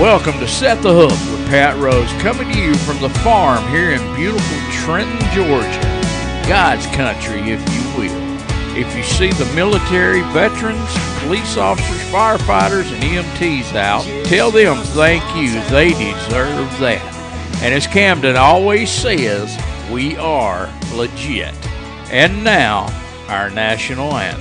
Welcome to Set the Hook with Pat Rose, coming to you from the farm here in beautiful Trenton, Georgia. God's country, if you will. If you see the military, veterans, police officers, firefighters, and EMTs out, tell them thank you, they deserve that. And as Camden always says, we are legit. And now, our national anthem.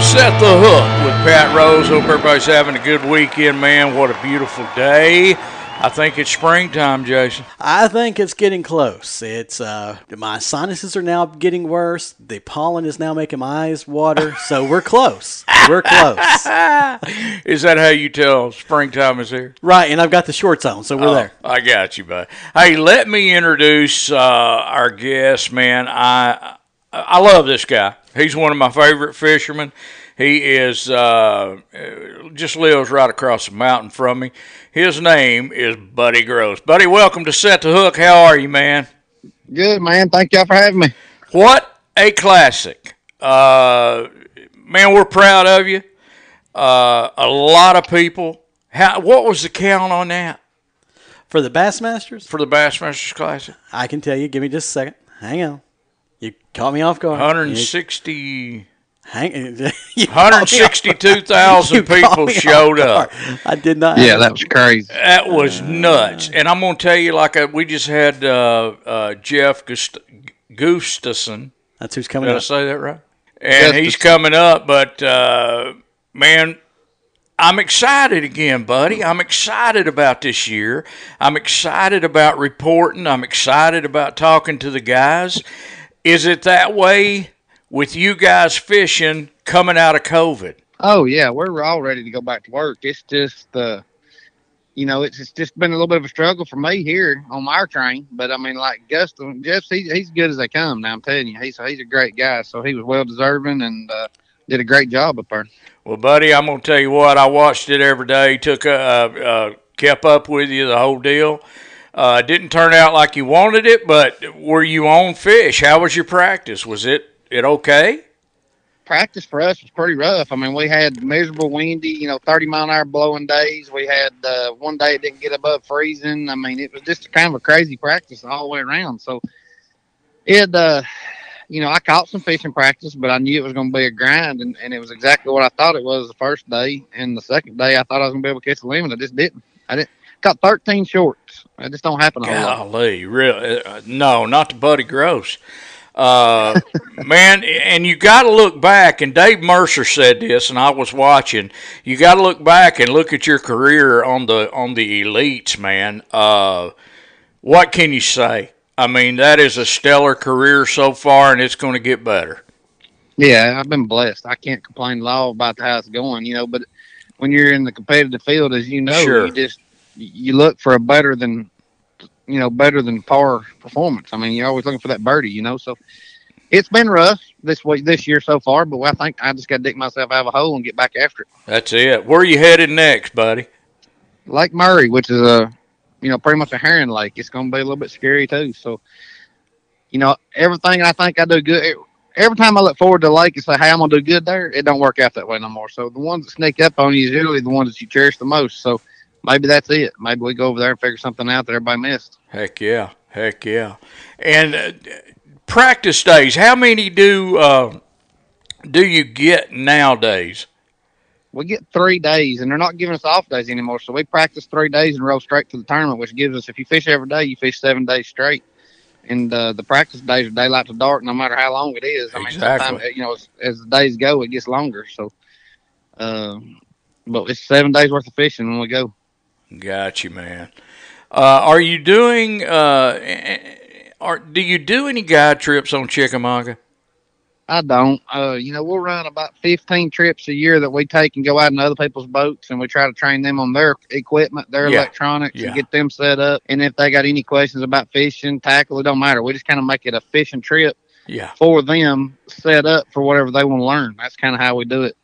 Set the Hook with Pat Rose. Hope everybody's having a good weekend, man. What a beautiful day. I think it's springtime, Jason. I think it's getting close. It's my sinuses are now getting worse. The pollen is now making my eyes water. So we're close. We're close. Is that how you tell springtime is here? Right, and I've got the shorts on, so we're there. I got you, bud. Hey, let me introduce our guest, man. I love this guy. He's one of my favorite fishermen. He is just lives right across the mountain from me. His name is Buddy Gross. Buddy, welcome to Set the Hook. How are you, man? Good, man. Thank y'all for having me. What a classic. Man, we're proud of you. A lot of people. What was the count on that? For the Bassmasters? For the Bassmasters Classic. I can tell you. Give me just a second. Hang on. You caught me off guard. 162,000 people showed up. I did not. Yeah, that was crazy. That was nuts. And I'm going to tell you, we just had Jeff Gustafson. That's who's coming up. Did I say that right? And he's coming up. But, man, I'm excited again, buddy. I'm excited about this year. I'm excited about reporting. I'm excited about talking to the guys. Is it that way with you guys fishing coming out of COVID? Oh, yeah. We're all ready to go back to work. It's just, it's just been a little bit of a struggle for me here on my train. But, I mean, like Gustafson, Jeff, he's good as they come now, I'm telling you. He's a great guy, so he was well-deserving and did a great job up there. Well, buddy, I'm going to tell you what. I watched it every day, kept up with you, the whole deal. Didn't turn out like you wanted it, but were you on fish? How was your practice? Was it okay? Practice for us was pretty rough. I mean, we had miserable, windy, 30-mile-an-hour blowing days. We had one day it didn't get above freezing. I mean, it was just kind of a crazy practice all the way around. So, I caught some fish in practice, but I knew it was going to be a grind, and it was exactly what I thought it was the first day. And the second day, I thought I was going to be able to catch a limit. I just didn't. Got 13 shorts. It just don't happen a lot. Golly, really? No, not to Buddy Gross. Man, and you got to look back, and Dave Mercer said this, and I was watching. You got to look back and look at your career on the elites, man. What can you say? I mean, that is a stellar career so far, and it's going to get better. Yeah, I've been blessed. I can't complain at all about how it's going, but when you're in the competitive field, as you know, sure. You just – you look for a better than par performance. I mean, you're always looking for that birdie, so it's been rough this year so far, but I think I just got to dig myself out of a hole and get back after it. That's it. Where are you headed next, buddy? Lake Murray, which is pretty much a herring lake. It's going to be a little bit scary too. So, everything I think I do good. Every time I look forward to the lake and say, hey, I'm going to do good there, it don't work out that way no more. So the ones that sneak up on you is usually the ones that you cherish the most. So maybe that's it. Maybe we go over there and figure something out that everybody missed. Heck yeah. Heck yeah. And practice days, how many do you get nowadays? We get 3 days, and they're not giving us off days anymore. So we practice 3 days and roll straight to the tournament, which gives us, if you fish every day, you fish 7 days straight. And the practice days are daylight to dark, no matter how long it is. I mean, exactly. Sometimes, as the days go, it gets longer. So, but it's 7 days worth of fishing when we go. Got you, man. Are you doing? Do you do any guide trips on Chickamauga? I don't. We'll run about 15 trips a year that we take and go out in other people's boats, and we try to train them on their equipment, their electronics, and get them set up. And if they got any questions about fishing, tackle, it don't matter. We just kind of make it a fishing trip for them, set up for whatever they want to learn. That's kind of how we do it.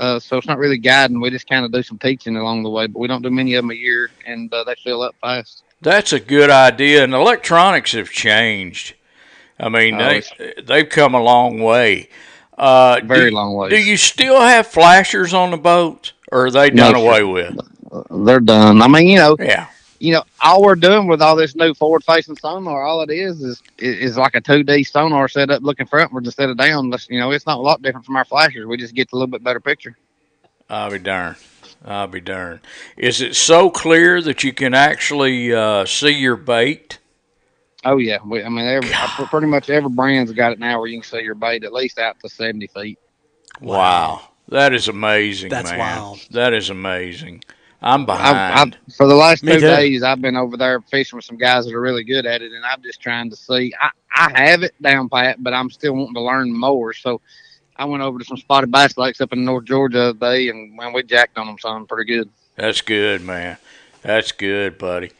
So it's not really guiding. We just kind of do some teaching along the way, but we don't do many of them a year, and they fill up fast. That's a good idea, and electronics have changed. I mean, they've come a long way. Long way. Do you still have flashers on the boat, or are they done away with? They're done. I mean, all we're doing with all this new forward-facing sonar, all it is like a 2D sonar set up looking frontwards instead of downwards. It's not a lot different from our flashers. We just get a little bit better picture. I'll be darned. Is it so clear that you can actually see your bait? Oh, yeah. Pretty much every brand's got it now where you can see your bait at least out to 70 feet. Wow. That is amazing, man. That's wild. That is amazing. I'm behind. For the last 2 days, I've been over there fishing with some guys that are really good at it, and I'm just trying to see. I have it down pat, but I'm still wanting to learn more. So I went over to some spotted bass lakes up in North Georgia the other day, and we jacked on them something pretty good. That's good, man. That's good, buddy.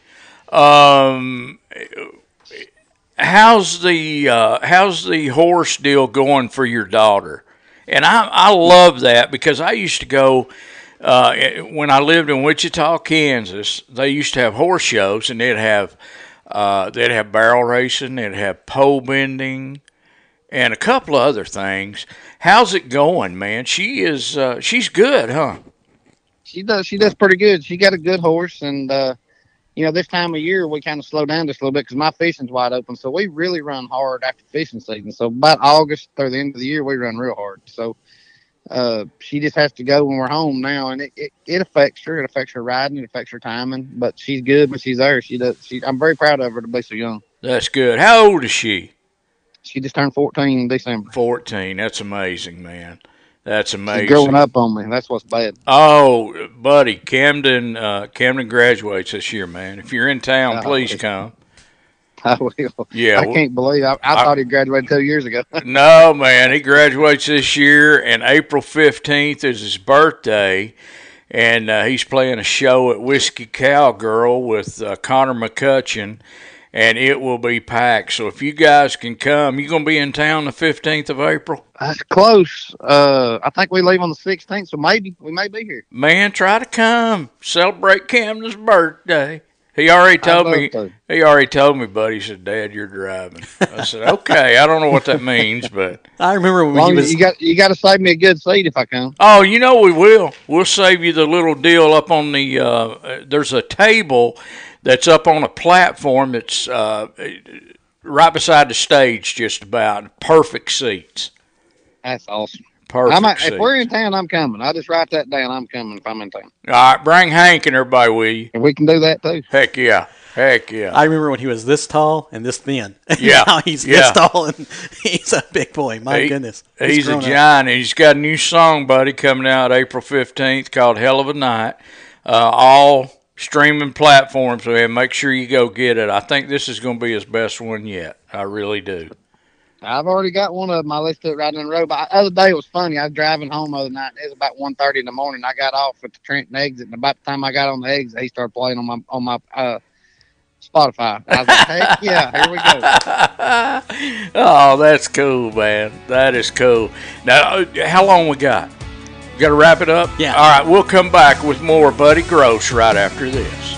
How's the horse deal going for your daughter? And I love that because I used to go when I lived in Wichita, Kansas. They used to have horse shows, and they'd have barrel racing, they'd have pole bending, and a couple of other things. How's it going, man? She's good, huh? She does pretty good. She got a good horse, and this time of year, we kind of slow down just a little bit because my fishing's wide open. So we really run hard after fishing season. So about August through the end of the year, we run real hard. So she just has to go when we're home now, and it affects her. It affects her riding. It affects her timing. But she's good when she's there. I'm very proud of her to be so young. That's good. How old is she? She just turned 14 in December. 14. That's amazing, man. That's amazing. She's growing up on me. That's what's bad. Oh, buddy, Camden graduates this year, man. If you're in town, please come. I will. Yeah, I can't believe I thought he graduated 2 years ago. No, man, he graduates this year, and April 15th is his birthday, and he's playing a show at Whiskey Cowgirl with Connor McCutcheon, and it will be packed. So if you guys can come, you going to be in town the 15th of April? That's close. I think we leave on the 16th, so maybe we may be here. Man, try to come. Celebrate Camden's birthday. He already told me, buddy. He said, "Dad, you're driving." I said, "Okay." I don't know what that means, but I remember when you got to save me a good seat if I come. Oh, we will. We'll save you the little deal up on the. There's a table that's up on a platform that's right beside the stage, just about perfect seats. That's awesome. If we're in town, I'm coming. I'll just write that down. I'm coming if I'm in town. All right, bring Hank and everybody with you. And we can do that, too. Heck, yeah. I remember when he was this tall and this thin. Yeah. Now he's this tall and he's a big boy. My goodness. He's a giant. He's got a new song, buddy, coming out April 15th called Hell of a Night. All streaming platforms, man. Make sure you go get it. I think this is going to be his best one yet. I really do. I've already got one of them. I listened to it right down the road. But the other day, it was funny. I was driving home the other night. It was about 1:30 in the morning. I got off at the Trenton exit, and about the time I got on the exit, he started playing on my Spotify. I was like, hey, yeah, here we go. Oh, that's cool, man. That is cool. Now, how long we got? We got to wrap it up? Yeah. All right, we'll come back with more Buddy Gross right after this.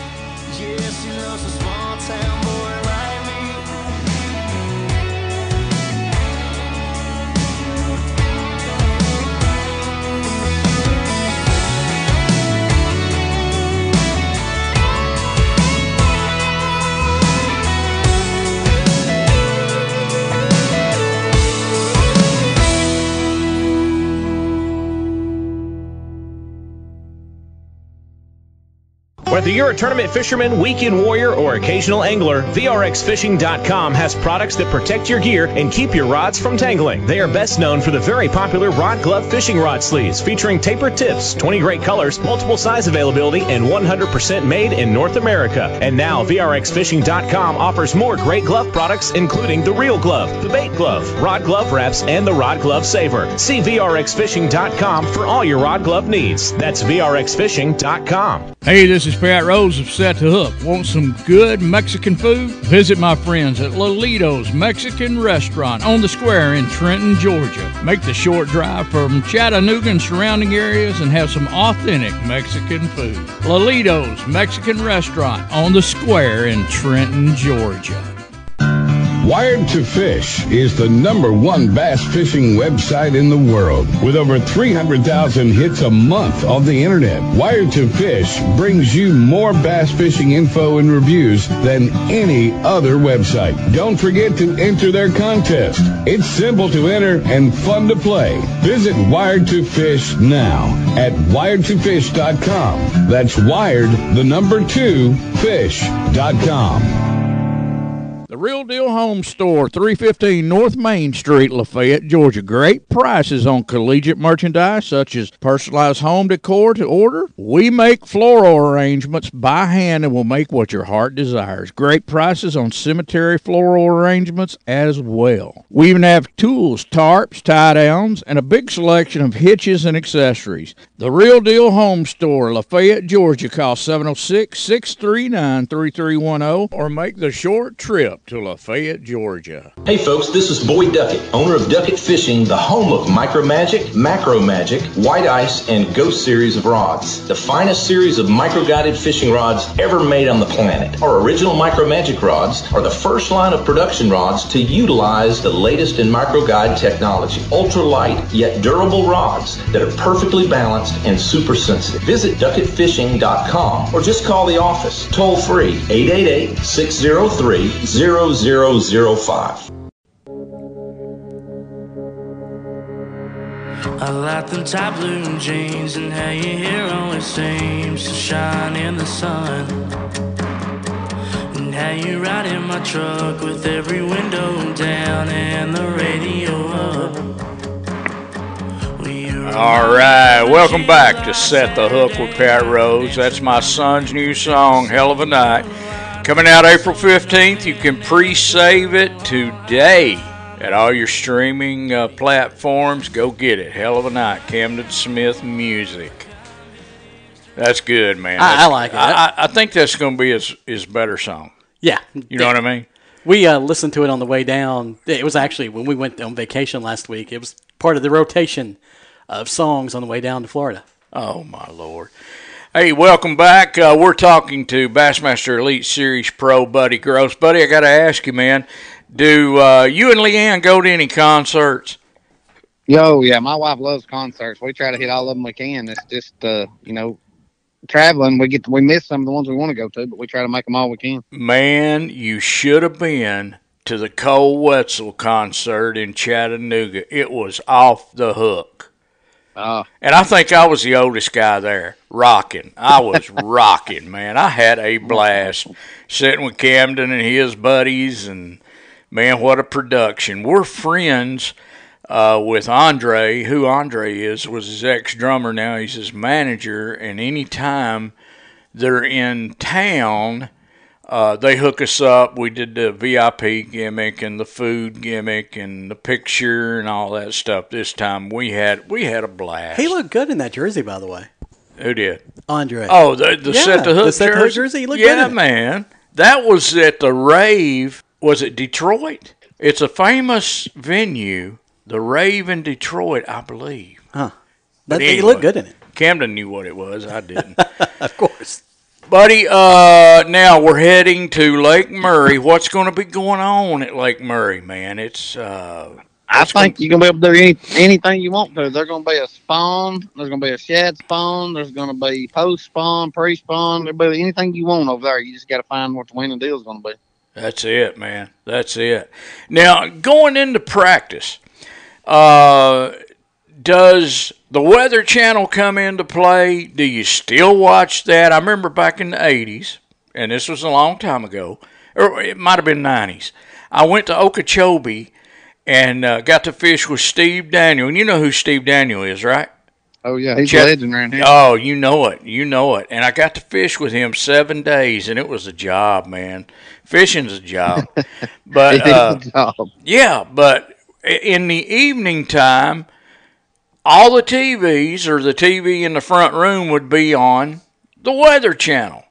Whether you're a tournament fisherman, weekend warrior, or occasional angler, VRXFishing.com has products that protect your gear and keep your rods from tangling. They are best known for the very popular Rod Glove fishing rod sleeves featuring tapered tips, 20 great colors, multiple size availability, and 100% made in North America. And now VRXFishing.com offers more great glove products, including the Reel Glove, the Bait Glove, Rod Glove Wraps, and the Rod Glove Saver. See VRXFishing.com for all your rod glove needs. That's VRXFishing.com. Hey, this is Pat Rose of Set the Hook. Want some good Mexican food? Visit my friends at Lolito's Mexican Restaurant on the square in Trenton, Georgia. Make the short drive from Chattanooga and surrounding areas and have some authentic Mexican food. Lolito's Mexican Restaurant on the square in Trenton, Georgia. Wired to Fish is the #1 bass fishing website in the world. With over 300,000 hits a month on the internet, Wired to Fish brings you more bass fishing info and reviews than any other website. Don't forget to enter their contest. It's simple to enter and fun to play. Visit Wired to Fish now at wiredtofish.com. That's wired, the #2, fish.com. The Real Deal Home Store, 315 North Main Street, Lafayette, Georgia. Great prices on collegiate merchandise such as personalized home decor to order. We make floral arrangements by hand and will make what your heart desires. Great prices on cemetery floral arrangements as well. We even have tools, tarps, tie-downs, and a big selection of hitches and accessories. The Real Deal Home Store, Lafayette, Georgia. Call 706-639-3310 or make the short trip to Lafayette, Georgia. Hey folks, this is Boyd Duckett, owner of Duckett Fishing, the home of Micro Magic, Macro Magic, White Ice, and Ghost series of rods. The finest series of micro-guided fishing rods ever made on the planet. Our original Micro Magic rods are the first line of production rods to utilize the latest in micro-guide technology. Ultra-light, yet durable rods that are perfectly balanced and super sensitive. Visit DuckettFishing.com or just call the office. Toll free, 888-603-0005. I like them tight blue jeans and how your hair always seems to shine in the sun, and how you ride in my truck with every window down and the radio up. All right, welcome back to Set the Hook with Pat Rose. That's my son's new song, Hell of a Night. Coming out April 15th, you can pre-save it today at all your streaming platforms. Go get it. Hell of a Night, Camden Smith music. That's good, man. I like it. I think that's going to be his better song. Yeah. You know what I mean? We listened to it on the way down. It was actually when we went on vacation last week. It was part of the rotation of songs on the way down to Florida. Oh, my Lord. Hey, welcome back. We're talking to Bassmaster Elite Series Pro Buddy Gross. Buddy, I got to ask you, man, do you and Leanne go to any concerts? Yo, yeah, my wife loves concerts. We try to hit all of them we can. It's just, you know, traveling. We miss some of the ones we want to go to, but we try to make them all we can. Man, you should have been to the Cole Wetzel concert in Chattanooga. It was off the hook. And I think I was the oldest guy there, rocking. I was rocking, man. I had a blast sitting with Camden and his buddies, and, man, what a production. We're friends with Andre, who Andre was his ex-drummer. Now he's his manager, and any time they're in town, they hook us up. We did the VIP gimmick and the food gimmick and the picture and all that stuff. This time we had a blast. He looked good in that jersey, by the way. Who did? Andre. Oh, the Set the Hook jersey. He looked good. Yeah, man. That was at the Rave. Was it Detroit? It's a famous venue, the Rave in Detroit, I believe. Huh. But anyway, you look good in it. Camden knew what it was. I didn't. Of course. Buddy, now we're heading to Lake Murray. What's going to be going on at Lake Murray, man? It's I think you're going to be able to do anything you want to. There's going to be a spawn. There's going to be a shad spawn. There's going to be post-spawn, pre-spawn. There'll be anything you want over there. You just got to find what the winning deal is going to be. That's it, man. That's it. Now, going into practice, does the Weather Channel come into play? Do you still watch that? I remember back in the 80s, and this was a long time ago, or it might have been 90s. I went to Okeechobee and got to fish with Steve Daniel. And you know who Steve Daniel is, right? Oh, yeah. He's a legend around here. Oh, you know it. You know it. And I got to fish with him 7 days, and it was a job, man. Fishing's a job. But it is a job. Yeah, but in the evening time, all the TVs or the TV in the front room would be on the Weather Channel.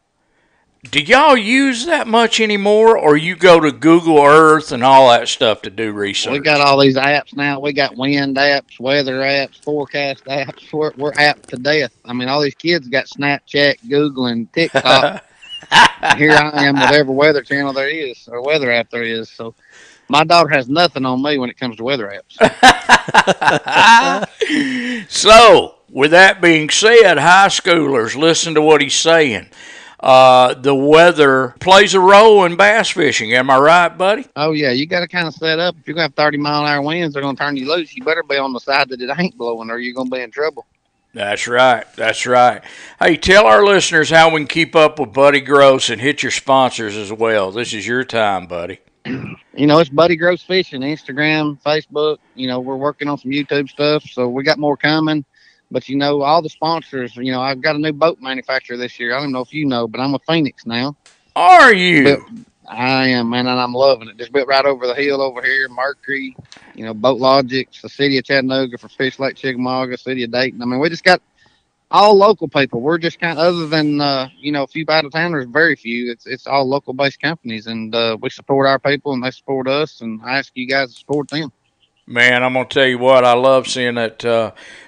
Do y'all use that much anymore, or you go to Google Earth and all that stuff to do research? We got all these apps now. We got wind apps, weather apps, forecast apps. We're apt to death. I mean, all these kids got Snapchat, Google, and TikTok. Here I am with every weather channel there is, or weather app there is, so... My daughter has nothing on me when it comes to weather apps. So, with that being said, high schoolers, listen to what he's saying. The weather plays a role in bass fishing. Am I right, buddy? Oh, yeah. You got to kind of set up. If you're going to have 30-mile-an-hour winds, they're going to turn you loose. You better be on the side that it ain't blowing or you're going to be in trouble. That's right. That's right. Hey, tell our listeners how we can keep up with Buddy Gross and hit your sponsors as well. This is your time, buddy. You know, it's Buddy Gross Fishing, Instagram, Facebook. You know, we're working on some YouTube stuff, so we got more coming. But, you know, all the sponsors, you know, I've got a new boat manufacturer this year. I don't know if you know, but I'm a Phoenix now. Are you? But I am, man, and I'm loving it. Just built right over the hill over here, Mercury, you know, Boat Logics, the city of Chattanooga for Fish Lake Chickamauga, city of Dayton. I mean, we just got all local people. We're just kind of, other than, you know, a few out-of-towners, very few. It's all local-based companies, and we support our people, and they support us, and I ask you guys to support them. Man, I'm going to tell you what, I love seeing that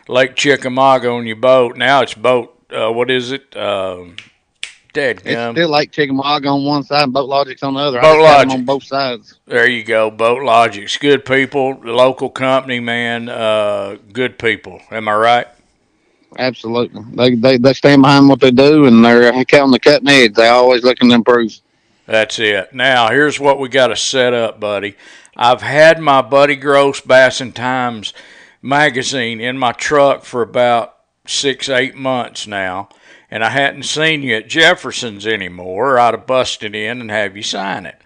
Lake Chickamauga on your boat. Now it's boat, what is it? It's still Lake Chickamauga on one side and Boat Logics on the other. Boat Logics on both sides. There you go, Boat Logics. Good people, local company, man, good people. Am I right? Absolutely. They stand behind what they do, and they're on the cutting edge. They're always looking to improve. That's it. Now, here's what we got to set up, buddy. I've had my Buddy Gross Bass and Times magazine in my truck for about 6-8 months now, and I hadn't seen you at Jefferson's anymore. I'd have busted in and have you sign it.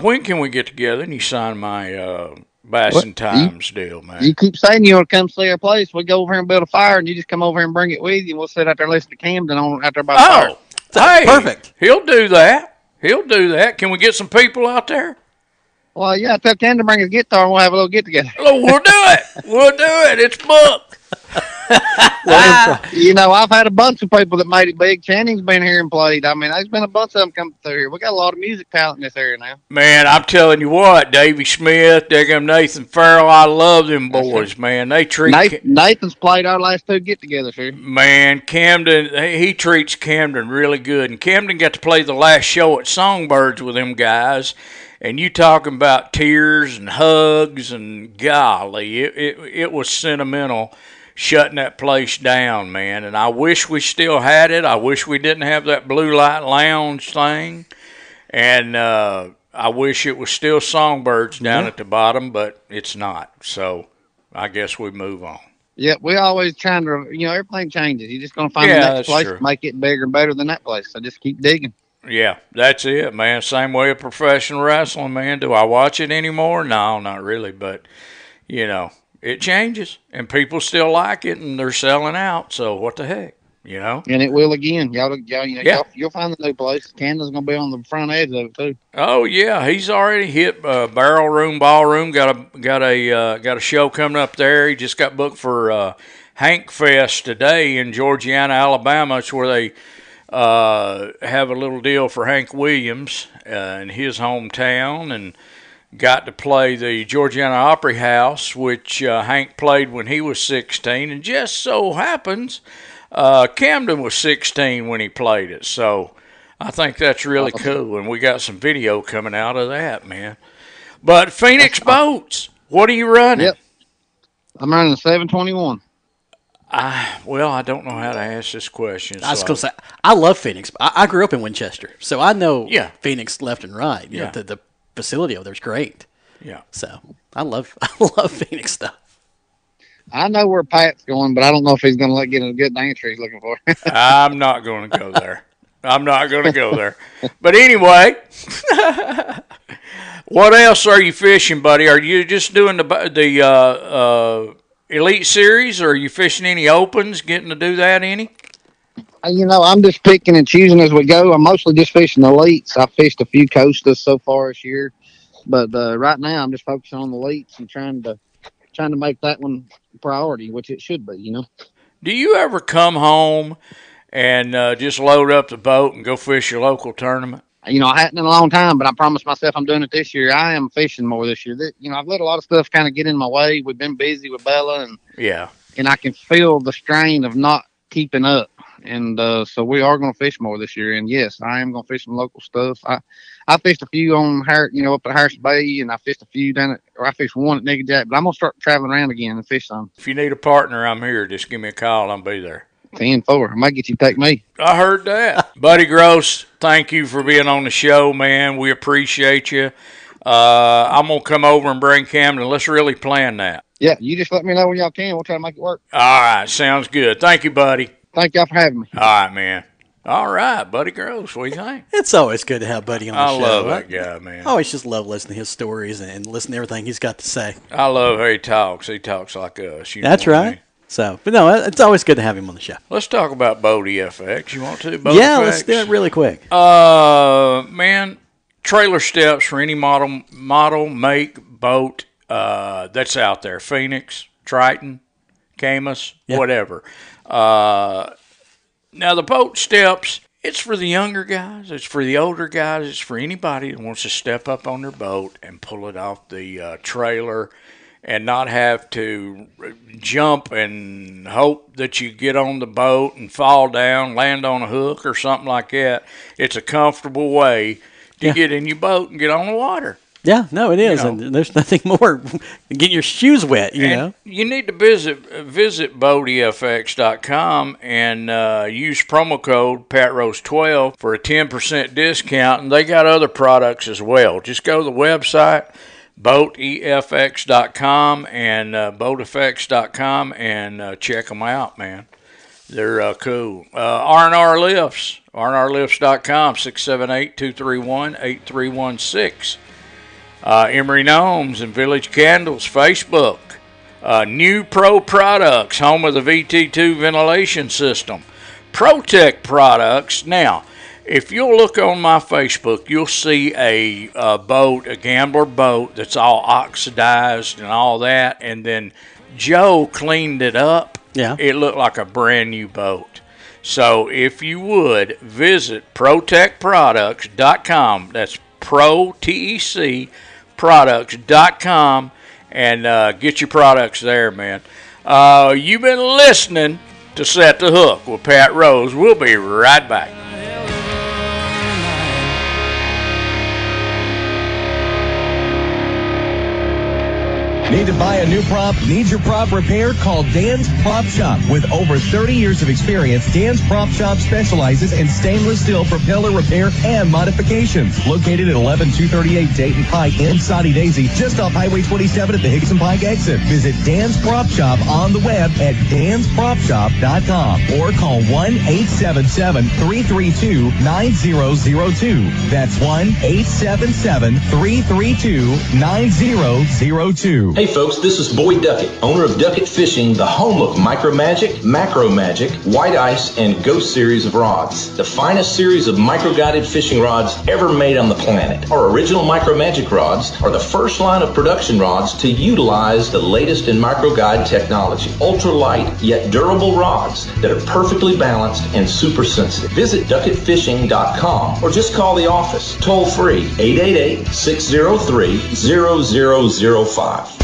When can we get together and you sign my Bass and Times deal, man? You keep saying you want to come see our place. We go over here and build a fire, and you just come over here and bring it with you, and we'll sit out there and listen to Camden on out there by the fire. Hey, perfect. He'll do that. He'll do that. Can we get some people out there? Well, yeah, tell Camden to bring his guitar, and we'll have a little get-together. Oh, we'll do it. We'll do it. It's booked. Well, you know, I've had a bunch of people that made it big. Channing's been here and played. I mean, there's been a bunch of them come through here. We got a lot of music talent in this area now. Man, I'm telling you what, Davy Smith, Diggum, Nathan Farrell, I love them boys, man. They treat Nathan's played our last two get-togethers here. Man, Camden, he treats Camden really good, and Camden got to play the last show at Songbirds with them guys. And you talking about tears and hugs and golly, it was sentimental. Shutting that place down, man. And I wish we still had it. I wish we didn't have that Blue Light Lounge thing. And I wish it was still Songbirds down at the bottom, but it's not. So I guess we move on. Yeah, we're always trying to, you know, everything changes. You're just going to find the next place, make it bigger and better than that place. So just keep digging. Yeah, that's it, man. Same way of professional wrestling, man. Do I watch it anymore? No, not really. But, you know. It changes, and people still like it, and they're selling out, so what the heck, you know? And it will again. You'll find the new place. Camden's going to be on the front edge of it, too. Oh, yeah. He's already hit Barrel Room, Ballroom. Got a show coming up there. He just got booked for Hank Fest today in Georgiana, Alabama. It's where they have a little deal for Hank Williams in his hometown, and got to play the Georgiana Opry House, which Hank played when he was 16, and just so happens Camden was 16 when he played it. So I think that's really cool, and we got some video coming out of that, man. But Phoenix Boats, what are you running? Yep. I'm running a 721. Well, I don't know how to ask this question. So I was going to say, I love Phoenix. I grew up in Winchester, so I know Phoenix left and right. You know, the facility over there is great. Yeah. So I love Phoenix stuff. I know where Pat's going, but I don't know if he's going to get a good answer he's looking for. I'm not going to go there. But anyway, what else are you fishing, buddy? Are you just doing the Elite Series, or are you fishing any opens, getting to do that any? You know, I'm just picking and choosing as we go. I'm mostly just fishing Elites. I've fished a few Coastas so far this year, but right now I'm just focusing on the Elites and trying to make that one a priority, which it should be, you know. Do you ever come home and just load up the boat and go fish your local tournament? You know, I hadn't in a long time, but I promised myself I'm doing it this year. I am fishing more this year. You know, I've let a lot of stuff kind of get in my way. We've been busy with Bella, and I can feel the strain of not keeping up. And so we are going to fish more this year. And, yes, I am going to fish some local stuff. I fished a few on up at Harris Bay, and I fished a few down at – or I fished one at Nigga Jack. But I'm going to start traveling around again and fish some. If you need a partner, I'm here. Just give me a call. I'll be there. 10-4. I might get you to take me. I heard that. Buddy Gross, thank you for being on the show, man. We appreciate you. I'm going to come over and bring Camden. Let's really plan that. Yeah, you just let me know when y'all can. We'll try to make it work. All right. Sounds good. Thank you, buddy. Thank y'all for having me. All right, man. All right, Buddy Gross. What do you think? It's always good to have Buddy on the show. I love that guy, man. I always just love listening to his stories and listening to everything he's got to say. I love how he talks. He talks like us. You know that's right. I mean? So, but no, it's always good to have him on the show. Let's talk about BoatEFX. You want to? Yeah, let's do it really quick. Man, trailer steps for any model, make, boat that's out there. Phoenix, Triton, Camas, whatever. Now, the boat steps, it's for the younger guys. It's for the older guys. It's for anybody that wants to step up on their boat and pull it off the trailer and not have to jump and hope that you get on the boat and fall down, land on a hook or something like that. It's a comfortable way to get in your boat and get on the water. Yeah, no, it is, and there's nothing more than getting your shoes wet, you know. You need to visit BoatEFX.com and use promo code PATROSE12 for a 10% discount, and they got other products as well. Just go to the website, BoatEFX.com and BoatEFX.com, and check them out, man. They're cool. R&R Lifts, rnrlifts.com, 678-231-8316. Emery Gnomes and Village Candles, Facebook. New Pro Products, home of the VT2 ventilation system. ProTech Products. Now, if you'll look on my Facebook, you'll see a boat, a Gambler boat that's all oxidized and all that. And then Joe cleaned it up. Yeah. It looked like a brand new boat. So if you would, visit ProTechProducts.com. That's ProTechProducts.com and get your products there, man. You've been listening to Set the Hook with Pat Rose. We'll be right back. Need to buy a new prop? Need your prop repair? Call Dan's Prop Shop. With over 30 years of experience, Dan's Prop Shop specializes in stainless steel propeller repair and modifications. Located at 11238 Dayton Pike in Soddy Daisy, just off Highway 27 at the Hickson Pike exit. Visit Dan's Prop Shop on the web at danspropshop.com or call 1-877-332-9002. That's 1-877-332-9002. Hey folks, this is Boyd Duckett, owner of Duckett Fishing, the home of Micro Magic, Macro Magic, White Ice, and Ghost series of rods. The finest series of micro-guided fishing rods ever made on the planet. Our original Micro Magic rods are the first line of production rods to utilize the latest in micro-guide technology. Ultra-light, yet durable rods that are perfectly balanced and super sensitive. Visit DuckettFishing.com or just call the office, toll-free, 888-603-0005.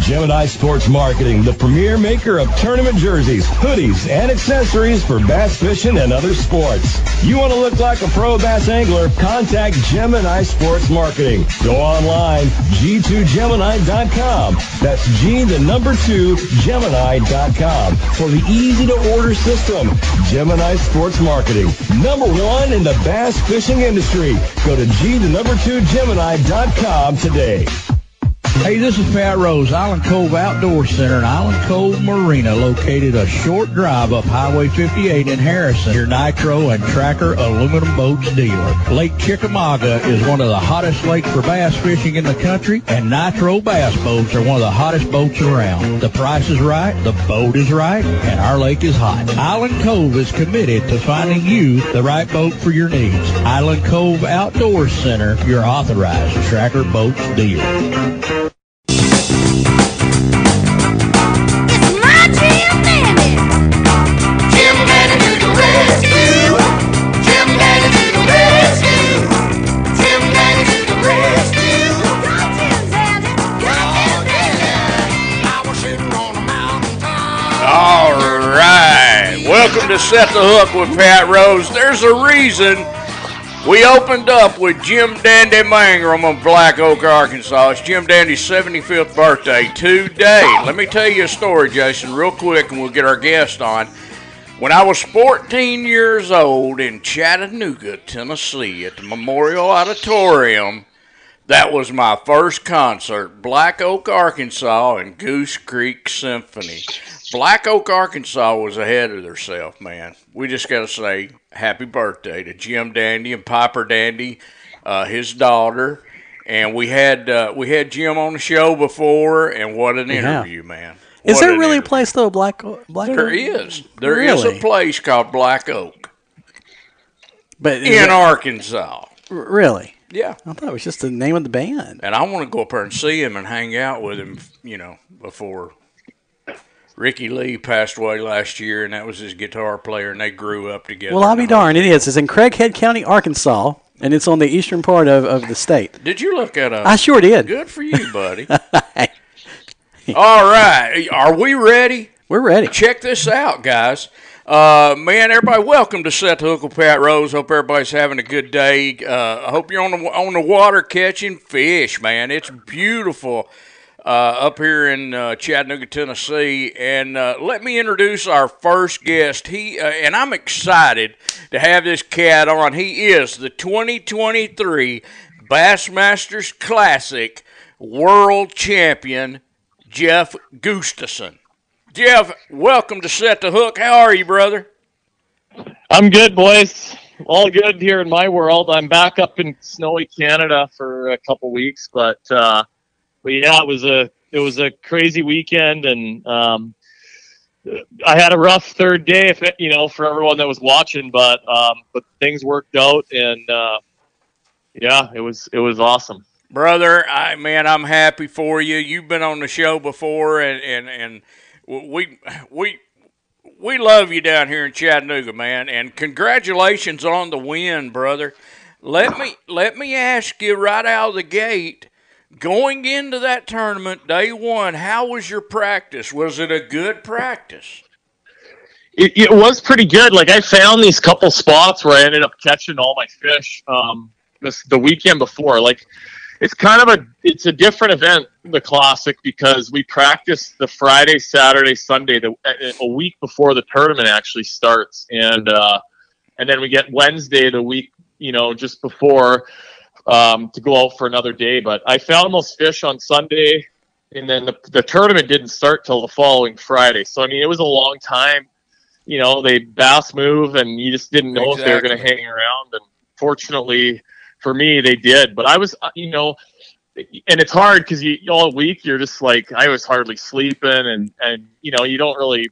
Gemini Sports Marketing, the premier maker of tournament jerseys, hoodies, and accessories for bass fishing and other sports. You want to look like a pro bass angler? Contact Gemini Sports Marketing. Go online, g2gemini.com. That's G2Gemini.com for the easy-to-order system. Gemini Sports Marketing, number one in the bass fishing industry. Go to G2Gemini.com today. Hey, this is Pat Rose, Island Cove Outdoor Center in Island Cove Marina, located a short drive up Highway 58 in Harrison, your Nitro and Tracker aluminum boats dealer. Lake Chickamauga is one of the hottest lakes for bass fishing in the country, and Nitro bass boats are one of the hottest boats around. The price is right, the boat is right, and our lake is hot. Island Cove is committed to finding you the right boat for your needs. Island Cove Outdoor Center, your authorized Tracker boats dealer. Welcome to Set the Hook with Pat Rose. There's a reason we opened up with Jim Dandy Mangrum of Black Oak, Arkansas. It's Jim Dandy's 75th birthday today. Let me tell you a story, Jason, real quick, and we'll get our guest on. When I was 14 years old in Chattanooga, Tennessee, at the Memorial Auditorium, that was my first concert, Black Oak, Arkansas, and Goose Creek Symphony. Black Oak, Arkansas was ahead of herself, man. We just got to say happy birthday to Jim Dandy and Piper Dandy, his daughter. And we had Jim on the show before, and what an interview, man. What is there really a place, though, Black Oak? There is. There really? Is a place called Black Oak in Arkansas. Really? Yeah. I thought it was just the name of the band. And I want to go up there and see him and hang out with him, you know, before... Ricky Lee passed away last year, and that was his guitar player, and they grew up together. Well, I'll be darned, it is. It's in Craighead County, Arkansas, and it's on the eastern part of the state. Did you look that up? I sure did. Good for you, buddy. All right. Are we ready? We're ready. Check this out, guys. Man, everybody, welcome to Set the Hook with Pat Rose. Hope everybody's having a good day. I hope you're on the water catching fish, man. It's beautiful. Up here in Chattanooga, Tennessee, and let me introduce our first guest. He and I'm excited to have this cat on. He is the 2023 Bassmasters Classic World Champion, Jeff Gustafson. Jeff, welcome to Set the Hook. How are you, brother? I'm good, boys. All good here in my world. I'm back up in snowy Canada for a couple weeks, but yeah, it was a crazy weekend, and I had a rough third day, for everyone that was watching. But things worked out, and yeah, it was awesome, brother. I'm happy for you. You've been on the show before, and we love you down here in Chattanooga, man. And congratulations on the win, brother. Let me ask you right out of the gate. Going into that tournament, day one, how was your practice? Was it a good practice? It was pretty good. Like, I found these couple spots where I ended up catching all my fish the weekend before. Like, it's kind of a different event, the Classic, because we practice the Friday, Saturday, Sunday, a week before the tournament actually starts. And then we get Wednesday the week, just before – to go out for another day. But I found those fish on Sunday, and then the tournament didn't start till the following Friday. So, it was a long time. They bass move, and you just didn't know if they were going to hang around. And fortunately for me, they did. But I was, and it's hard because you all week you're just like, I was hardly sleeping, and you know, you don't really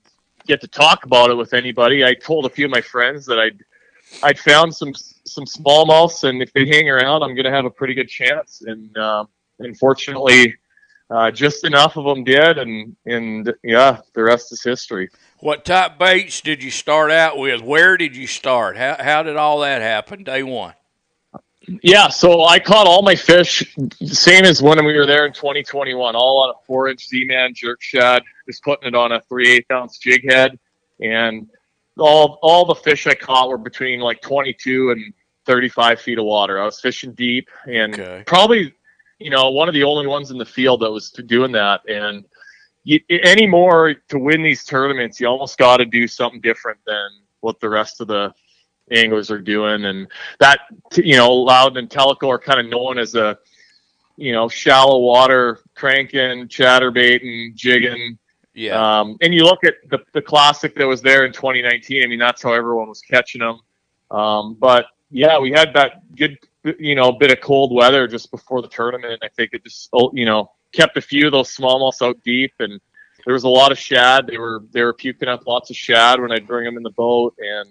get to talk about it with anybody. I told a few of my friends that I'd found some smallmouths, and if they hang around, I'm going to have a pretty good chance. And unfortunately, just enough of them did, and yeah, the rest is history. What type baits did you start out with? Where did you start? How did all that happen day one? Yeah, so I caught all my fish, same as when we were there in 2021, all on a 4-inch Z-Man jerk shad, just putting it on a 3/8-ounce jig head. And all the fish I caught were between like 22 and 35 feet of water. I was fishing deep, and okay, probably, you know, one of the only ones in the field that was doing that. And anymore, to win these tournaments, you almost got to do something different than what the rest of the anglers are doing. And that, you know, Loudon and Tellico are kind of known as a, you know, shallow water cranking, chatterbaiting, jigging. Yeah. And you look at the classic that was there in 2019. I mean, that's how everyone was catching them. But yeah, we had that good, you know, bit of cold weather just before the tournament. I think it just, you know, kept a few of those smallmouths out deep, and there was a lot of shad. They were puking up lots of shad when I'd bring them in the boat, and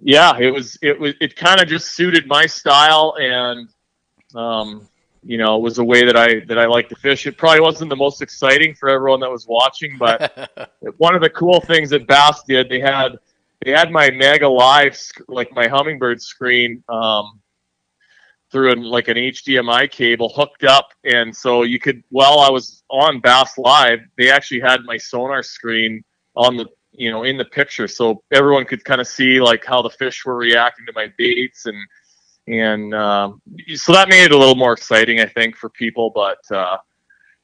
yeah, it kind of just suited my style, and you know, it was a way that I like to fish. It probably wasn't the most exciting for everyone that was watching, but one of the cool things that Bass did, they had my Mega Live, like my Hummingbird screen, through like an HDMI cable hooked up, and so you could, while I was on Bass Live, they actually had my sonar screen on the, you know, in the picture, so everyone could kind of see like how the fish were reacting to my baits, and so that made it a little more exciting, I think, for people. But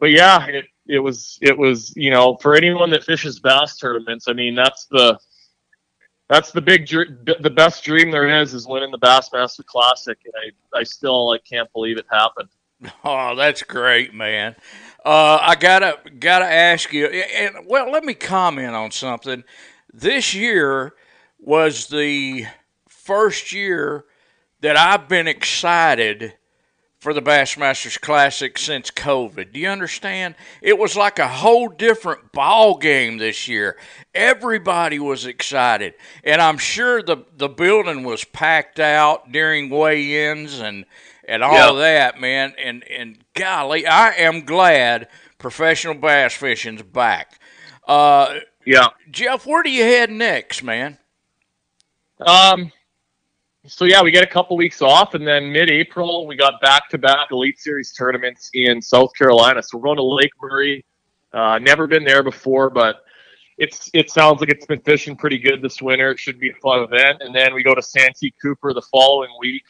yeah, it was, you know, for anyone that fishes bass tournaments, I mean, that's the big, the best dream there is winning the Bassmasters Classic. And I still, like, can't believe it happened. Oh, that's great, man. I gotta ask you, and well, let me comment on something. This year was the first year that I've been excited for the Bassmasters Classic since COVID. Do you understand? It was like a whole different ball game this year. Everybody was excited, and I'm sure the building was packed out during weigh-ins and all that, man. And golly, I am glad professional bass fishing's back. Yeah, Jeff, where do you head next, man? So, yeah, we get a couple weeks off, and then mid-April, we got back-to-back Elite Series tournaments in South Carolina. So we're going to Lake Murray. Never been there before, but it sounds like it's been fishing pretty good this winter. It should be a fun event. And then we go to Santee Cooper the following week.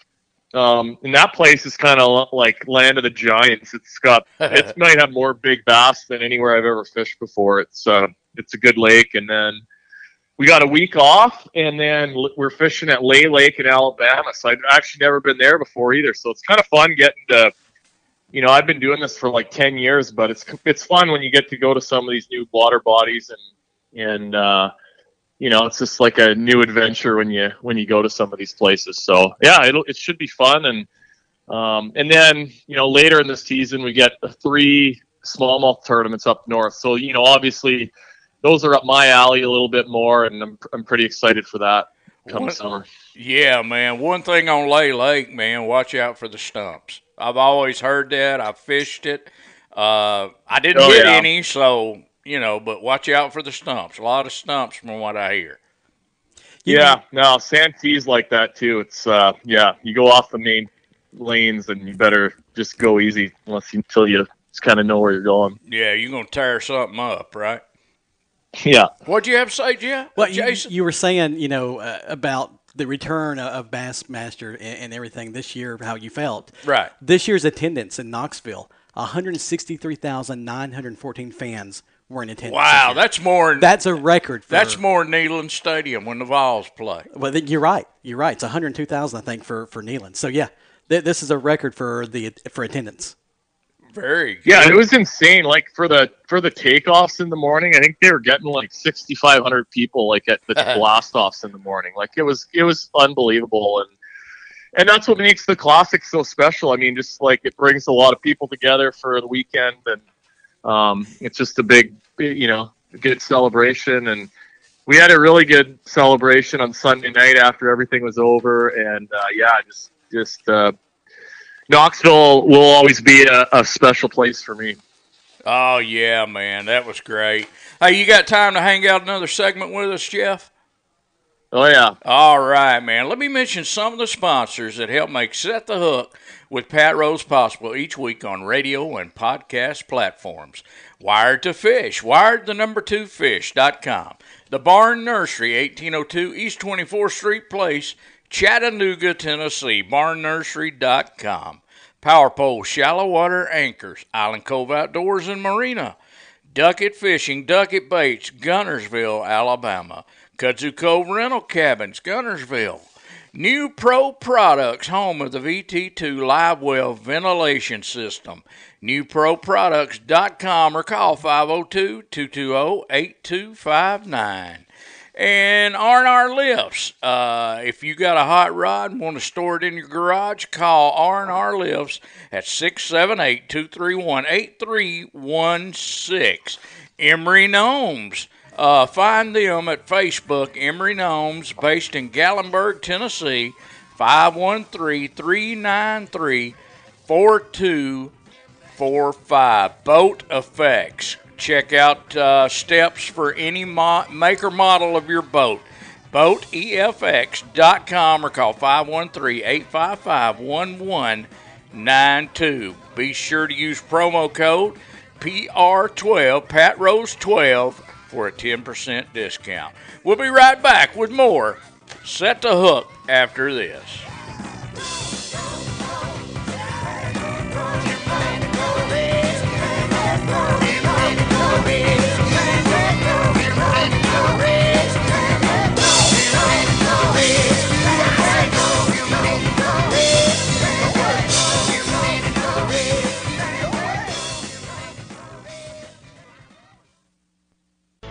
And that place is kind of like Land of the Giants. It might have more big bass than anywhere I've ever fished before. It's a good lake, and then we got a week off, and then we're fishing at Lay Lake in Alabama. So I've actually never been there before either. So it's kind of fun getting to, you know, I've been doing this for like 10 years, but it's fun when you get to go to some of these new water bodies, and you know, it's just like a new adventure when you go to some of these places. So yeah, it should be fun. And then, you know, later in this season, we get the 3 smallmouth tournaments up north. So, you know, obviously, those are up my alley a little bit more, and I'm pretty excited for that coming summer. Yeah, man. One thing on Lay Lake, man, watch out for the stumps. I've always heard that. I've fished it. I didn't hit any, so, you know, but watch out for the stumps. A lot of stumps from what I hear. Yeah, no, Santee's like that too. It's, yeah, you go off the main lanes, and you better just go easy until you just kind of know where you're going. Yeah, you're going to tear something up, right? Yeah. What'd you have to say, Jim? Well, Jason, you were saying, you know, about the return of Bassmaster and everything this year, how you felt. Right. This year's attendance in Knoxville, 163,914 fans were in attendance. Wow, that's more. That's a record. That's more Neyland Stadium when the Vols play. Well, you're right. You're right. It's 102,000, I think, for Neyland. So yeah, this is a record for attendance. Very good. Yeah, it was insane. Like for the takeoffs in the morning, I think they were getting like 6,500 people like at the blast offs in the morning. Like it was unbelievable, And that's what makes the classic so special. I mean, just like it brings a lot of people together for the weekend, and it's just a big, you know, good celebration. And we had a really good celebration on Sunday night after everything was over. And yeah, Knoxville will always be a special place for me. Oh yeah, man, that was great. Hey, you got time to hang out another segment with us, Jeff? Oh, yeah. All right, man. Let me mention some of the sponsors that help make Set the Hook with Pat Rose possible each week on radio and podcast platforms. Wired to Fish, wired2fish.com. The Barn Nursery, 1802 East 24th Street Place, Chattanooga, Tennessee, barnnursery.com. Power Pole, Shallow Water Anchors, Island Cove Outdoors and Marina. Duckett Fishing, Duckett Baits, Guntersville, Alabama. Kudzu Cove Rental Cabins, Guntersville. New Pro Products, home of the VT2 Live Well Ventilation System. NewProProducts.com or call 502-220-8259. And R&R Lifts. If you got a hot rod and want to store it in your garage, call R&R Lifts at 678-231-8316. Emery Gnomes. Find them at Facebook, Emery Gnomes, based in Gallenberg, Tennessee, 513-393-4245. BoatEFX. Check out steps for any make or model of your boat. BoatEFX.com or call 513-855-1192. Be sure to use promo code PR12, Pat Rose 12, for a 10% discount. We'll be right back with more Set the Hook after this.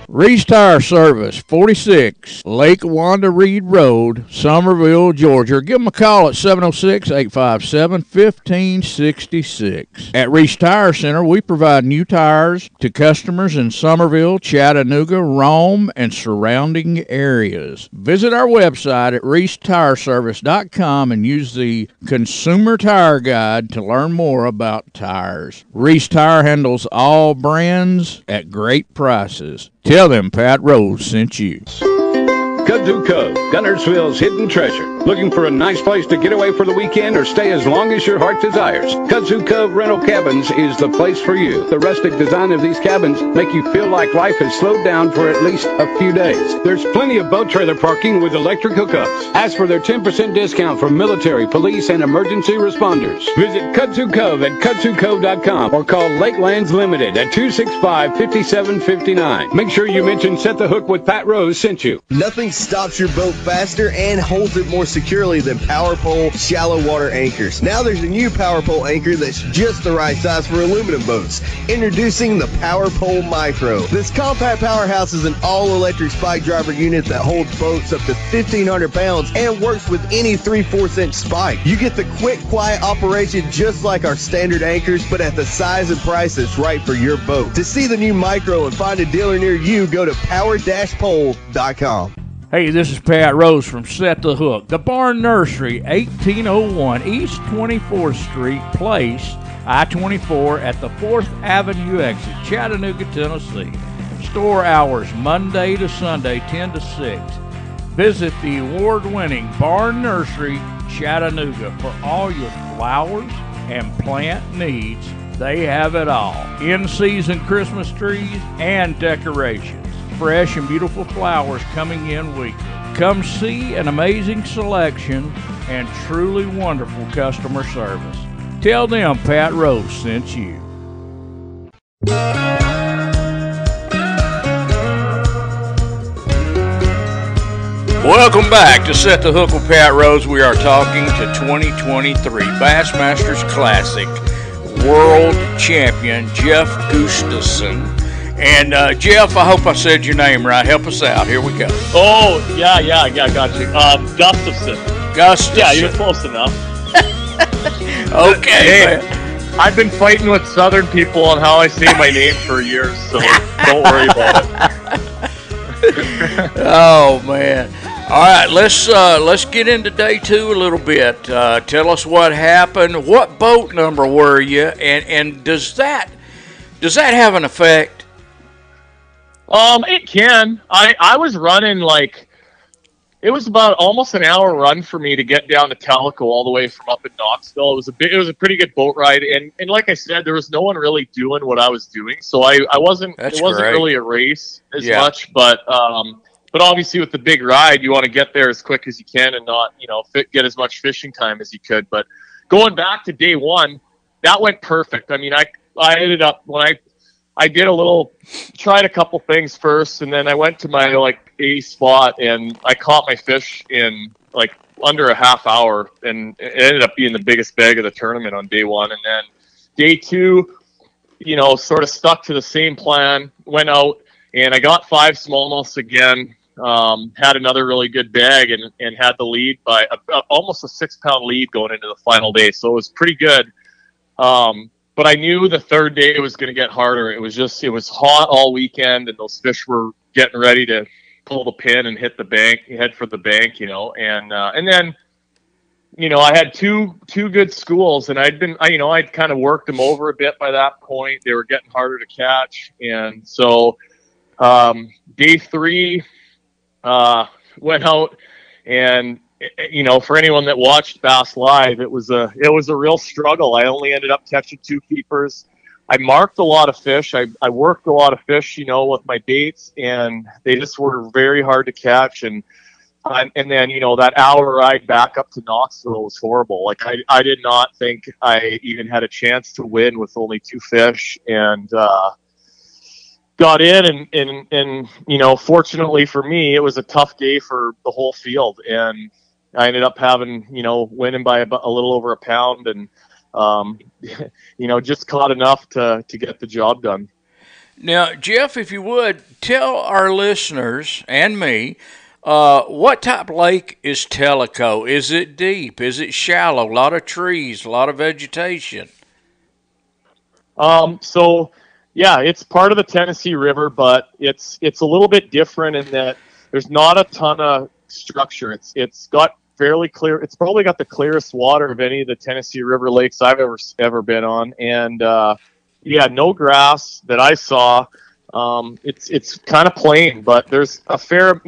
Reese Tire Service, 46 Lake Wanda Reed Road, Somerville, Georgia. Give them a call at 706-857-1566. At Reese Tire Center, we provide new tires to customers in Somerville, Chattanooga, Rome, and surrounding areas. Visit our website at reesetireservice.com and use the Consumer Tire Guide to learn more about tires. Reese Tire handles all brands at great prices. Tell them Pat Rose sent you. Kudzu Cove, Guntersville's hidden treasure. Looking for a nice place to get away for the weekend or stay as long as your heart desires? Kudzu Cove Rental Cabins is the place for you. The rustic design of these cabins make you feel like life has slowed down for at least a few days. There's plenty of boat trailer parking with electric hookups. Ask for their 10% discount from military, police, and emergency responders. Visit Kudzu Cove at kudzucove.com or call Lakelands Limited at 265-5759. Make sure you mention Set the Hook with Pat Rose sent you. Nothing stops your boat faster and holds it more securely than Power Pole shallow water anchors. Now there's a new Power Pole anchor that's just the right size for aluminum boats. Introducing the Power Pole Micro. This compact powerhouse is an all-electric spike driver unit that holds boats up to 1,500 pounds and works with any 3/4-inch spike. You get the quick, quiet operation just like our standard anchors, but at the size and price that's right for your boat. To see the new Micro and find a dealer near you, go to power-pole.com. Hey, this is Pat Rose from Set the Hook. The Barn Nursery, 1801 East 24th Street Place, I-24 at the 4th Avenue exit, Chattanooga, Tennessee. Store hours Monday to Sunday, 10 to 6. Visit the award-winning Barn Nursery, Chattanooga, for all your flowers and plant needs. They have it all. In-season Christmas trees and decorations. Fresh and beautiful flowers coming in weekly. Come see an amazing selection and truly wonderful customer service. Tell them Pat Rose sent you. Welcome back to Set the Hook with Pat Rose. We are talking to 2023 Bassmasters Classic World Champion Jeff Gustafson. And, Jeff, I hope I said your name right. Help us out. Here we go. Oh, yeah, I got you. Gustafson. Gustafson. Yeah, you're close enough. Okay. Hey, I've been fighting with Southern people on how I say my name for years, so don't worry about it. Oh man! All right, let's get into day two a little bit. Tell us what happened. What boat number were you, and does that have an effect? It can. I was running like it was about almost an hour run for me to get down to Tellico all the way from up in Knoxville. It was a pretty good boat ride, and like I said, there was no one really doing what I was doing, so I wasn't. It wasn't really a race as much, but obviously with the big ride, you want to get there as quick as you can and not get as much fishing time as you could. But going back to day one, that went perfect. I mean, I ended up when I did tried a couple things first, and then I went to my A spot, and I caught my fish in under a half hour, and it ended up being the biggest bag of the tournament on day one. And then day two, sort of stuck to the same plan, went out and I got 5 smallmouths again, had another really good bag, and had the lead by almost a 6-pound lead going into the final day. So it was pretty good. But I knew the third day was going to get harder. It was hot all weekend, and those fish were getting ready to pull the pin and hit the bank, head for the bank, and then, I had two good schools, and I'd kind of worked them over a bit by that point. They were getting harder to catch. And so, day three, went out, and for anyone that watched Bass Live, it was a real struggle. I only ended up catching 2 keepers. I marked a lot of fish. I worked a lot of fish, with my baits, and they just were very hard to catch. And then, that hour ride back up to Knoxville was horrible. I did not think I even had a chance to win with only 2 fish, and got in, and fortunately for me, it was a tough day for the whole field, and I ended up having, winning by a little over a pound, and just caught enough to get the job done. Now, Jeff, if you would, tell our listeners and me, what type of lake is Tellico? Is it deep? Is it shallow? A lot of trees, a lot of vegetation. So yeah, it's part of the Tennessee River, but it's a little bit different in that there's not a ton of structure. It's got fairly clear. It's probably got the clearest water of any of the Tennessee River lakes I've ever been on, and no grass that I saw. It's kind of plain, but there's a fair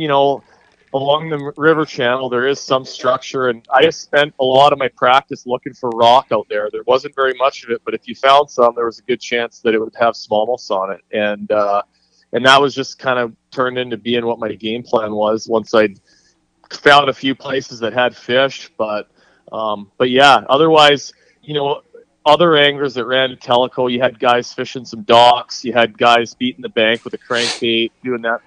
along the river channel there is some structure, and I just spent a lot of my practice looking for rock out there. There wasn't very much of it, but if you found some, there was a good chance that it would have smallmouths on it, and that was just kind of turned into being what my game plan was once I'd found a few places that had fish, but yeah, otherwise, other anglers that ran to Tellico, you had guys fishing some docks, you had guys beating the bank with a crankbait, doing that,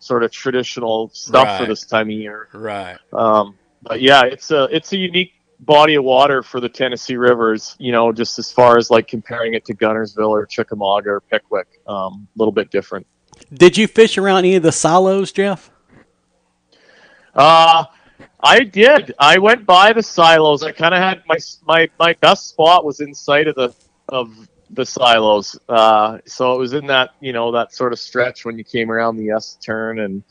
sort of traditional stuff for this time of year. Right. But yeah, it's a unique body of water for the Tennessee Rivers, just as far as comparing it to Guntersville or Chickamauga or Pickwick, a little bit different. Did you fish around any of the silos, Jeff? I did. I went by the silos. I kind of had my best spot was inside of the silos. So it was in that, that sort of stretch when you came around the S turn, and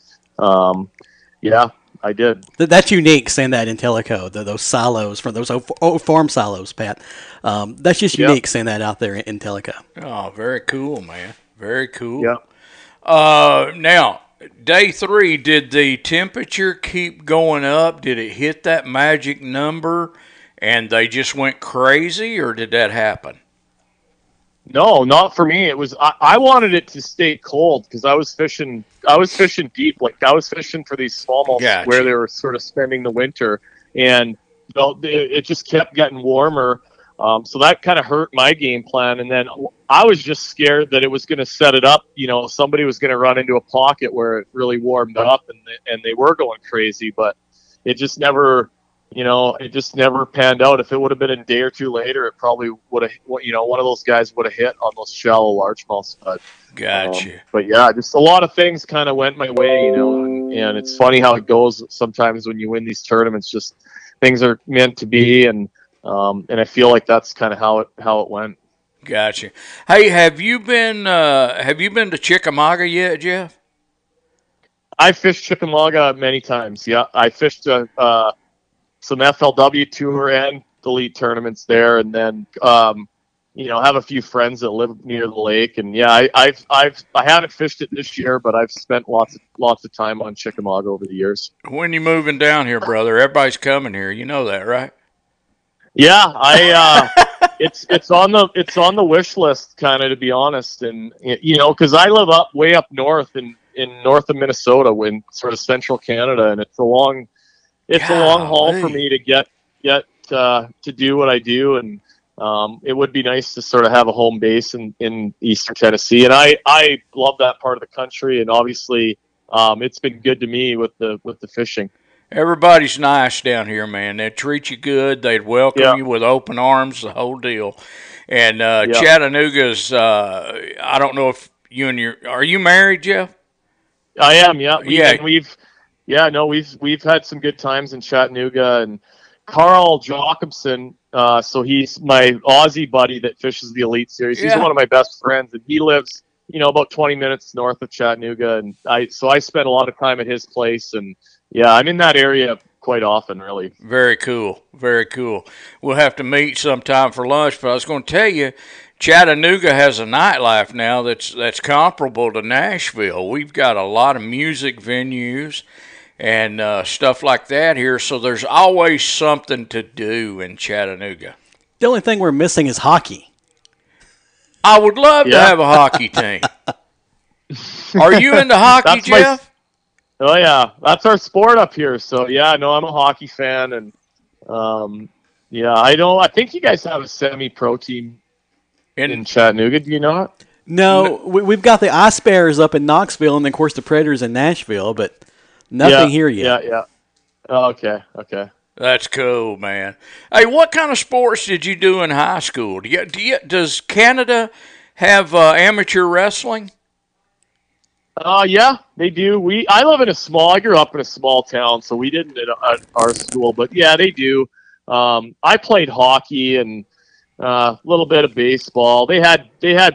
yeah, I did. That's unique, saying that in Tellico, those silos, from those old farm silos, Pat. That's just unique, saying that out there in Tellico. Oh, very cool, man. Very cool. Yep. Now, day three, did the temperature keep going up? Did it hit that magic number and they just went crazy, or did that happen? No, not for me. It was, I wanted it to stay cold because I was fishing deep. I was fishing for these smallmouths where they were sort of spending the winter, and it just kept getting warmer. So that kind of hurt my game plan, and then I was just scared that it was going to set it up. Somebody was going to run into a pocket where it really warmed up, and they were going crazy. But it just never, it just never panned out. If it would have been a day or two later, it probably would have. One of those guys would have hit on those shallow largemouth spuds. Gotcha. But yeah, just a lot of things kind of went my way, and And it's funny how it goes sometimes when you win these tournaments, just things are meant to be. And I feel like that's kind of how it went. Gotcha. Hey, have you been to Chickamauga yet, Jeff? I fished Chickamauga many times. Yeah, I fished some FLW tour and elite tournaments there, and then you know, have a few friends that live near the lake, and yeah, I haven't fished it this year, but I've spent lots of time on Chickamauga over the years. When you moving down here, brother? Everybody's coming here. You know that, right? Yeah, it's on the wish list, kind of, to be honest, and you know, because I live up way up north in north of Minnesota, in sort of central Canada, and it's a long haul for me to get to do what I do, and it would be nice to sort of have a home base in eastern Tennessee, and I love that part of the country, and obviously it's been good to me with the fishing. Everybody's nice down here, man. They treat you good. They'd welcome you with open arms, the whole deal. And Chattanooga's, I don't know if you and your, are you married, Jeff? I am, yeah. We've had some good times in Chattanooga. And Carl Jacobson, so he's my Aussie buddy that fishes the Elite Series. He's one of my best friends, and he lives, you know, about 20 minutes north of Chattanooga. And I spent a lot of time at his place, and yeah, I'm in that area quite often, really. Very cool. Very cool. We'll have to meet sometime for lunch, but I was going to tell you, Chattanooga has a nightlife now that's comparable to Nashville. We've got a lot of music venues and stuff like that here, so there's always something to do in Chattanooga. The only thing we're missing is hockey. I would love to have a hockey team. Are you into hockey, Jeff? Oh yeah, that's our sport up here. So yeah, no, I'm a hockey fan, and yeah, I don't. I think you guys have a semi-pro team in Chattanooga. Do you not? No, we've got the Ice Bears up in Knoxville, and then, of course, the Predators in Nashville, but nothing here yet. Yeah, yeah. Okay. That's cool, man. Hey, what kind of sports did you do in high school? Does Canada have amateur wrestling? Yeah, they do. I grew up in a small town, so we didn't at our school, but yeah, they do. I played hockey and a little bit of baseball. They had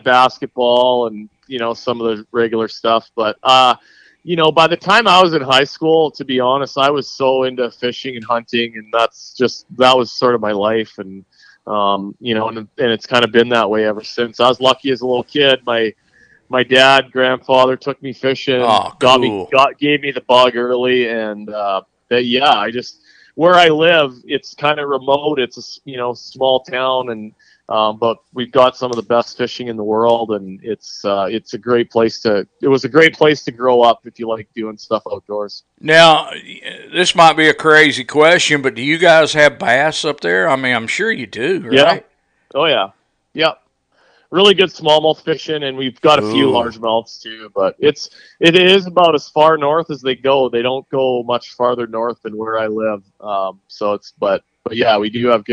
basketball and, you know, some of the regular stuff, but, you know, by the time I was in high school, to be honest, I was so into fishing and hunting, and that was sort of my life. And, you know, and it's kind of been that way ever since. I was lucky as a little kid. My dad, grandfather took me fishing, gave me the bug early, and where I live, it's kind of remote. It's a, you know, small town, and but we've got some of the best fishing in the world, and it's a great place to. It was a great place to grow up if you like doing stuff outdoors. Now, this might be a crazy question, but do you guys have bass up there? I mean, I'm sure you do, right? Yeah. Oh yeah. Yeah. Really good smallmouth fishing, and we've got a few largemouths too. But it is about as far north as they go. They don't go much farther north than where I live. But yeah, we do have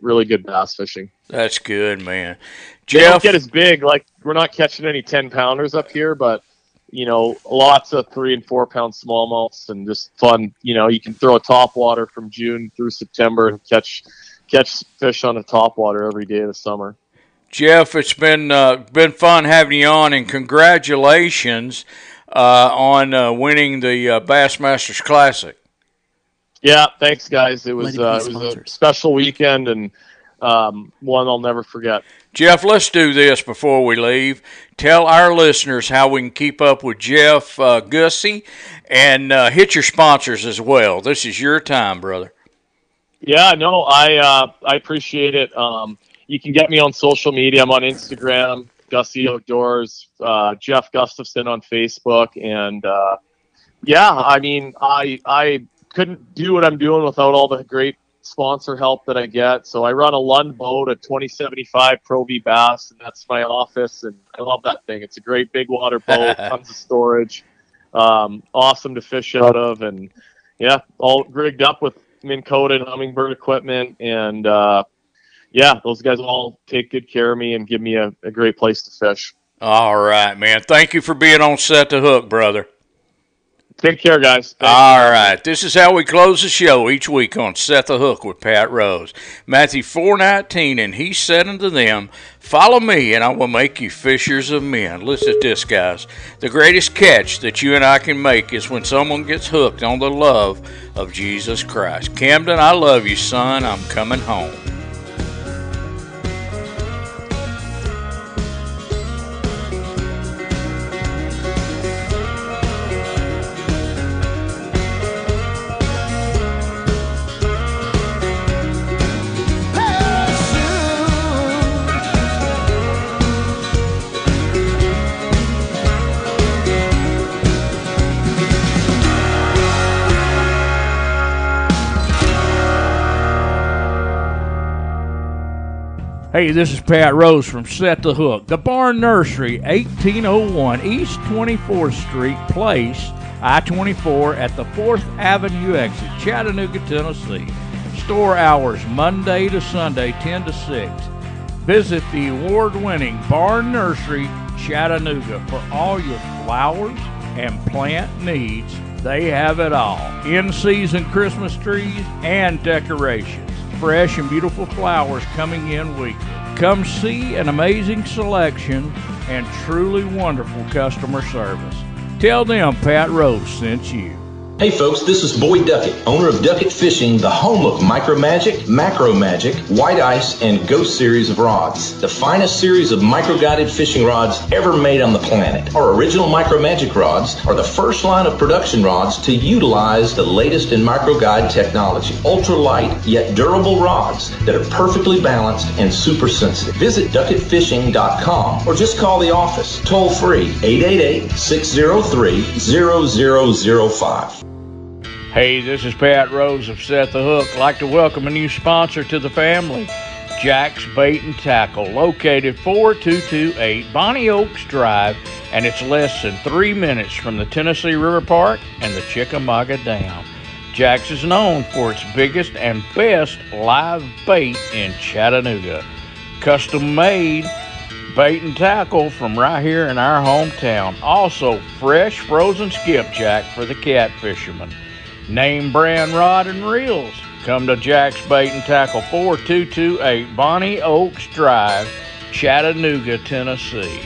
really good bass fishing. That's good, man. Jeff, they don't get as big. Like, we're not catching any 10-pounders up here, but you know, lots of 3- and 4-pound smallmouths, and just fun. You know, you can throw a topwater from June through September and catch fish on a topwater every day of the summer. Jeff, it's been fun having you on, and congratulations on winning the Bassmasters Classic. Yeah, thanks, guys. It was a special weekend, and one I'll never forget. Jeff, let's do this before we leave. Tell our listeners how we can keep up with Jeff Gussie, and hit your sponsors as well. This is your time, brother. Yeah, no, I appreciate it. You can get me on social media. I'm on Instagram, Gussie Outdoors, Jeff Gustafson on Facebook. And, yeah, I mean, I couldn't do what I'm doing without all the great sponsor help that I get. So I run a Lund boat, a 2075 Pro V Bass, and that's my office. And I love that thing. It's a great big water boat, tons of storage, awesome to fish out of. And, yeah, all rigged up with Minn Kota and Hummingbird equipment, and, yeah, those guys all take good care of me and give me a great place to fish. All right, man. Thank you for being on Set the Hook, brother. Take care, guys. Thanks. All right. This is how we close the show each week on Set the Hook with Pat Rose. Matthew 4:19, and he said unto them, follow me, and I will make you fishers of men. Listen to this, guys. The greatest catch that you and I can make is when someone gets hooked on the love of Jesus Christ. Camden, I love you, son. I'm coming home. Hey, this is Pat Rose from Set the Hook. The Barn Nursery, 1801 East 24th Street Place, I-24 at the 4th Avenue exit, Chattanooga, Tennessee. Store hours Monday to Sunday, 10 to 6. Visit the award-winning Barn Nursery, Chattanooga, for all your flowers and plant needs. They have it all. In-season Christmas trees and decorations. Fresh and beautiful flowers coming in weekly. Come see an amazing selection and truly wonderful customer service. Tell them Pat Rose sent you. Hey folks, this is Boyd Duckett, owner of Duckett Fishing, the home of Micro Magic, Macro Magic, White Ice, and Ghost series of rods. The finest series of micro-guided fishing rods ever made on the planet. Our original Micro Magic rods are the first line of production rods to utilize the latest in micro-guide technology. Ultra-light, yet durable rods that are perfectly balanced and super sensitive. Visit DuckettFishing.com or just call the office, toll-free, 888-603-0005. Hey, this is Pat Rose of Set the Hook. I'd like to welcome a new sponsor to the family, Jack's Bait and Tackle, located 4228 Bonnie Oaks Drive, and it's less than 3 minutes from the Tennessee River Park and the Chickamauga Dam. Jack's is known for its biggest and best live bait in Chattanooga. Custom-made bait and tackle from right here in our hometown. Also, fresh frozen skipjack for the catfishermen. Name brand rod and reels. Come to Jack's Bait and Tackle, 4228 Bonnie Oaks Drive, Chattanooga, Tennessee.